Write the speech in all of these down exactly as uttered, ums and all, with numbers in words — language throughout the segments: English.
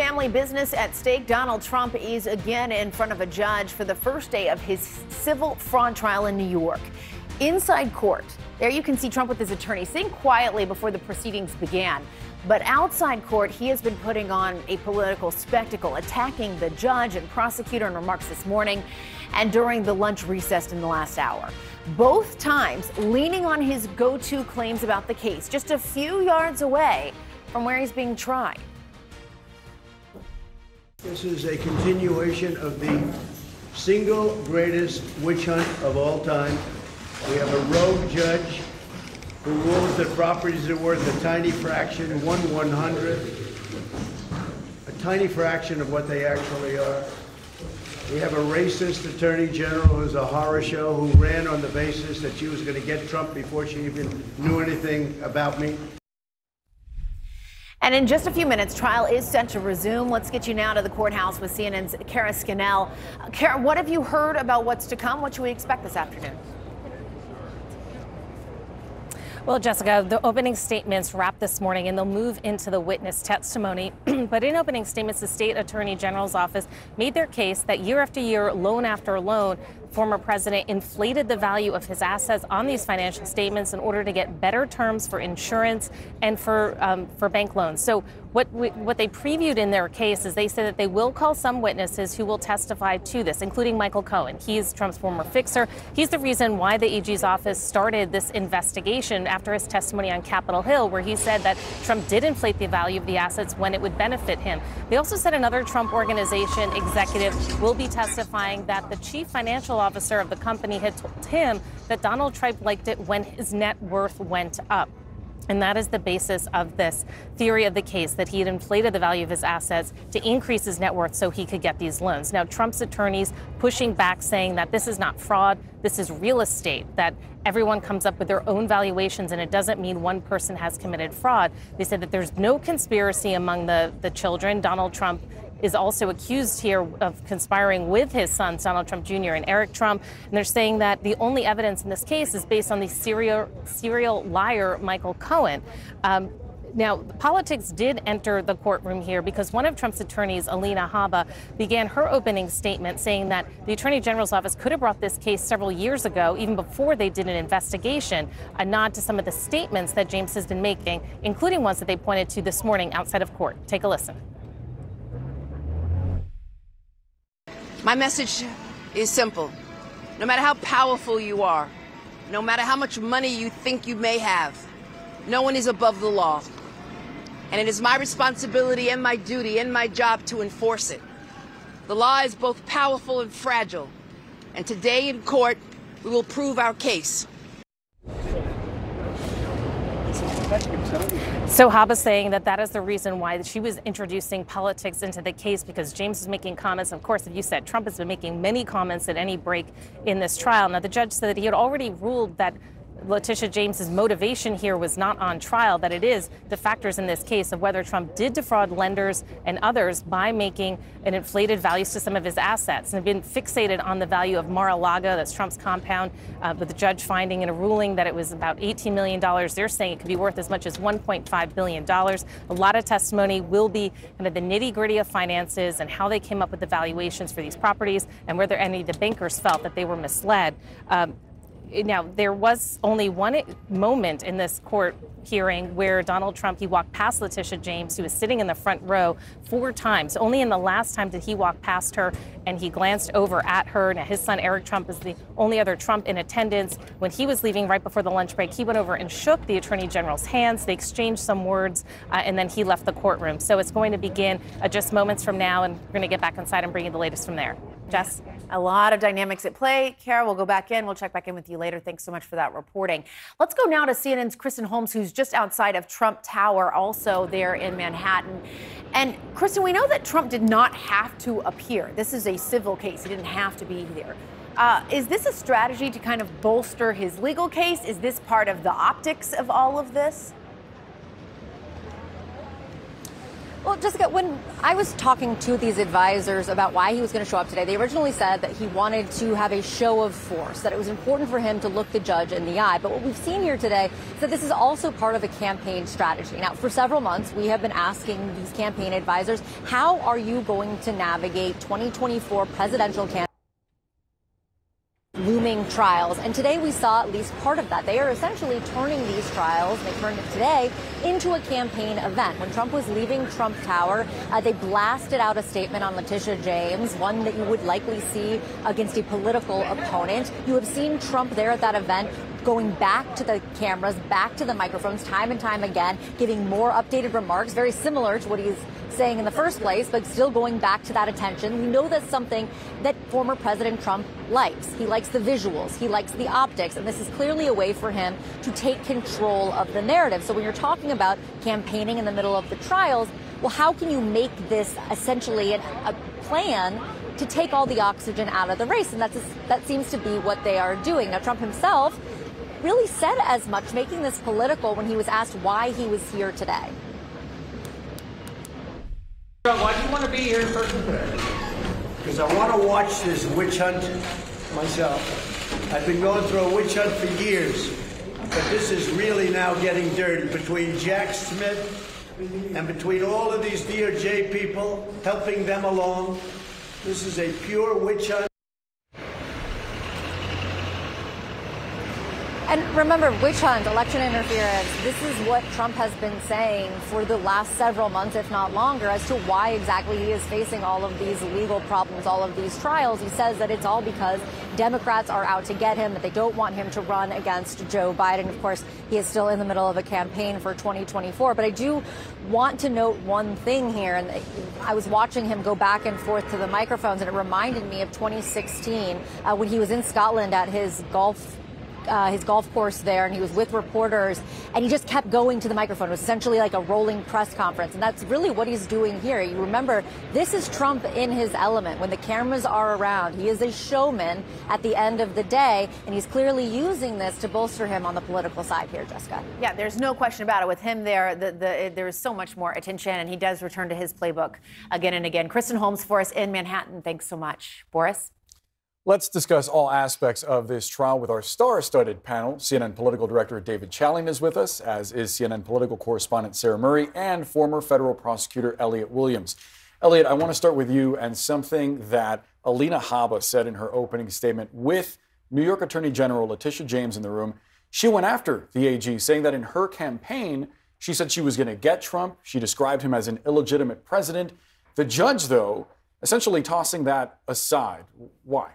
family business at stake, Donald Trump is again in front of a judge for the first day of his civil fraud trial in New York. Inside court, there you can see Trump with his attorney sitting quietly before the proceedings began. But outside court, he has been putting on a political spectacle, attacking the judge and prosecutor in remarks this morning and during the lunch recess in the last hour. Both times leaning on his go-to claims about the case, just a few yards away from where he's being tried. This is a continuation of the single greatest witch hunt of all time. We have a rogue judge who rules that properties are worth a tiny fraction, one one hundredth, a tiny fraction of what they actually are. We have a racist attorney general who's a horror show, who ran on the basis that she was going to get Trump before she even knew anything about me. And in just a few minutes, trial is set to resume. Let's get you now to the courthouse with C N N's Kara Scannell. Kara, what have you heard about what's to come? What should we expect this afternoon? Well, Jessica, the opening statements wrap this morning and they'll move into the witness testimony. But in opening statements, the state attorney general's office made their case that year after year, loan after loan, former president inflated the value of his assets on these financial statements in order to get better terms for insurance and for um, for bank loans. So what we, what they previewed in their case is they said that they will call some witnesses who will testify to this, including Michael Cohen. He's Trump's former fixer. He's the reason why the A G's office started this investigation after his testimony on Capitol Hill, where he said that Trump did inflate the value of the assets when it would benefit him. They also said another Trump Organization executive will be testifying that the chief financial officer of the company had told him that Donald Trump liked it when his net worth went up. And that is the basis of this theory of the case, that he had inflated the value of his assets to increase his net worth so he could get these loans. Now, Trump's attorneys pushing back, saying that this is not fraud, this is real estate, that everyone comes up with their own valuations and it doesn't mean one person has committed fraud. They said that there's no conspiracy among the, the children. Donald Trump is also accused here of conspiring with his sons, Donald Trump Junior and Eric Trump. And they're saying that the only evidence in this case is based on the serial, serial liar, Michael Cohen. Um, Now, politics did enter the courtroom here because one of Trump's attorneys, Alina Habba, began her opening statement saying that the attorney general's office could have brought this case several years ago, even before they did an investigation, a nod to some of the statements that James has been making, including ones that they pointed to this morning outside of court. Take a listen. My message is simple. No matter how powerful you are, no matter how much money you think you may have, no one is above the law. And it is my responsibility and my duty and my job to enforce it. The law is both powerful and fragile. And today in court, we will prove our case. So Habba saying that that is the reason why she was introducing politics into the case, because James is making comments. Of course, as you said, Trump has been making many comments at any break in this trial. Now, the judge said that he had already ruled that Letitia James's motivation here was not on trial, that it is the factors in this case of whether Trump did defraud lenders and others by making an inflated value to some of his assets and have been fixated on the value of Mar-a-Lago, that's Trump's compound, uh, with the judge finding in a ruling that it was about eighteen million dollars. They're saying it could be worth as much as one point five billion dollars. A lot of testimony will be kind of the nitty-gritty of finances and how they came up with the valuations for these properties and whether any of the bankers felt that they were misled. Um, Now, there was only one moment in this court hearing where Donald Trump, he walked past Letitia James, who was sitting in the front row, four times. Only in the last time did he walk past her, and he glanced over at her. Now, his son, Eric Trump, is the only other Trump in attendance. When he was leaving right before the lunch break, he went over and shook the attorney general's hands. They exchanged some words, uh, and then he left the courtroom. So it's going to begin uh, just moments from now, and we're going to get back inside and bring you the latest from there. Jess? A lot of dynamics at play. Kara, we'll go back in. We'll check back in with you later. Thanks so much for that reporting. Let's go now to C N N's Kristen Holmes, who's just outside of Trump Tower, also there in Manhattan. And Kristen, we know that Trump did not have to appear. This is a civil case. He didn't have to be there. Uh, is this a strategy to kind of bolster his legal case? Is this part of the optics of all of this? Well, Jessica, when I was talking to these advisors about why he was going to show up today, they originally said that he wanted to have a show of force, that it was important for him to look the judge in the eye. But what we've seen here today is that this is also part of a campaign strategy. Now, for several months, we have been asking these campaign advisors, how are you going to navigate twenty twenty-four presidential campaign looming trials? And today we saw at least part of that. They are essentially turning these trials, they turned it today, into a campaign event. When Trump was leaving Trump Tower, uh, they blasted out a statement on Letitia James, one that you would likely see against a political opponent. You have seen Trump there at that event going back to the cameras, back to the microphones time and time again, giving more updated remarks, very similar to what he's saying in the first place, but still going back to that attention. We know that's something that former President Trump likes. He likes the visuals, he likes the optics, and this is clearly a way for him to take control of the narrative. So when you're talking about campaigning in the middle of the trials, well, how can you make this essentially an, a plan to take all the oxygen out of the race? And that's a, that seems to be what they are doing. Now, Trump himself really said as much, making this political, when he was asked why he was here today. Why do you want to be here in person today? Because I want to watch this witch hunt myself. I've been going through a witch hunt for years, but this is really now getting dirty between Jack Smith and between all of these D O J people, helping them along. This is a pure witch hunt. And remember, witch hunt, election interference, this is what Trump has been saying for the last several months, if not longer, as to why exactly he is facing all of these legal problems, all of these trials. He says that it's all because Democrats are out to get him, that they don't want him to run against Joe Biden. Of course, he is still in the middle of a campaign for twenty twenty-four. But I do want to note one thing here, and I was watching him go back and forth to the microphones, and it reminded me of twenty sixteen uh, when he was in Scotland at his golf Uh, his golf course there, and he was with reporters, and he just kept going to the microphone. It was essentially like a rolling press conference, and that's really what he's doing here. You remember, this is Trump in his element. When the cameras are around, he is a showman at the end of the day, and he's clearly using this to bolster him on the political side here, Jessica. Yeah, there's no question about it. With him there, the, the, there is so much more attention, and he does return to his playbook again and again. Kristen Holmes for us in Manhattan. Thanks so much. Boris? Let's discuss all aspects of this trial with our star-studded panel. C N N political director David Chalian is with us, as is C N N political correspondent Sarah Murray and former federal prosecutor Elliot Williams. Elliot, I want to start with you and something that Alina Habba said in her opening statement with New York Attorney General Letitia James in the room. She went after the A G, saying that in her campaign, she said she was going to get Trump. She described him as an illegitimate president. The judge, though, essentially tossing that aside. Why?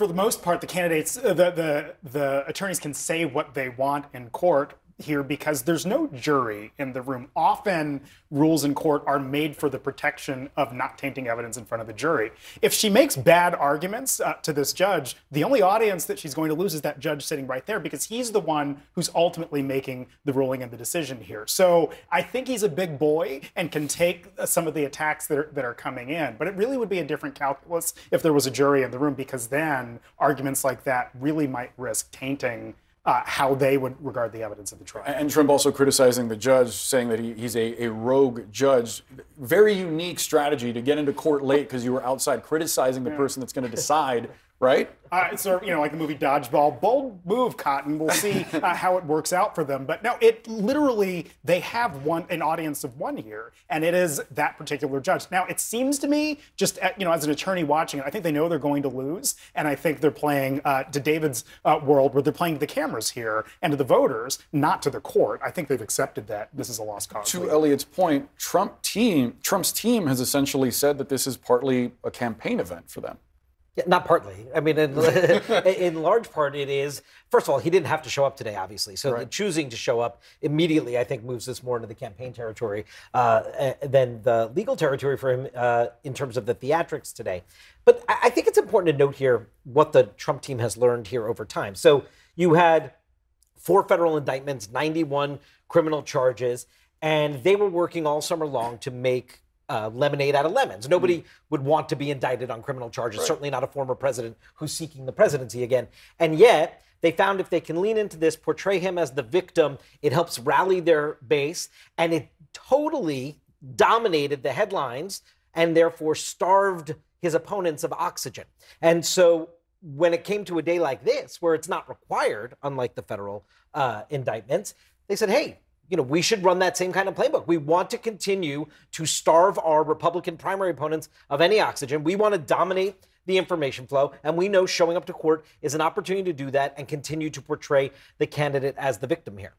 For the most part, the candidates, the, the, the attorneys can say what they want in court here because there's no jury in the room. Often rules in court are made for the protection of not tainting evidence in front of the jury. If she makes bad arguments uh, to this judge, the only audience that she's going to lose is that judge sitting right there, because he's the one who's ultimately making the ruling and the decision here. So I think he's a big boy and can take some of the attacks that are, that are coming in. But it really would be a different calculus if there was a jury in the room, because then arguments like that really might risk tainting Uh, how they would regard the evidence of the trial. And Trump also criticizing the judge, saying that he, he's a, a rogue judge. Very unique strategy to get into court late because you were outside criticizing the person that's going to decide, right? Uh, so, you know, like the movie Dodgeball, bold move, Cotton. We'll see uh, how it works out for them. But no, it literally, they have one, an audience of one here, and it is that particular judge. Now, it seems to me, just, you know, as an attorney watching it, I think they know they're going to lose, and I think they're playing uh, to David's uh, world, where they're playing to the cameras here and to the voters, not to the court. I think they've accepted that this is a lost cause. To Elliot's point, Trump team, Trump's team has essentially said that this is partly a campaign event for them. Yeah, not partly. I mean, in, in large part, it is. First of all, he didn't have to show up today, obviously. So right. The choosing to show up immediately, I think, moves this more into the campaign territory uh, than the legal territory for him uh, in terms of the theatrics today. But I think it's important to note here what the Trump team has learned here over time. So you had four federal indictments, ninety-one criminal charges, and they were working all summer long to make Uh, lemonade out of lemons. Nobody mm. would want to be indicted on criminal charges, right. Certainly not a former president who's seeking the presidency again. And yet, They found if they can lean into this, portray him as the victim, it helps rally their base, and it totally dominated the headlines and therefore starved his opponents of oxygen. And so when it came to a day like this, where it's not required, unlike the federal uh, indictments, they said, hey, you know, we should run that same kind of playbook. We want to continue to starve our Republican primary opponents of any oxygen. We want to dominate the information flow. And we know showing up to court is an opportunity to do that and continue to portray the candidate as the victim here.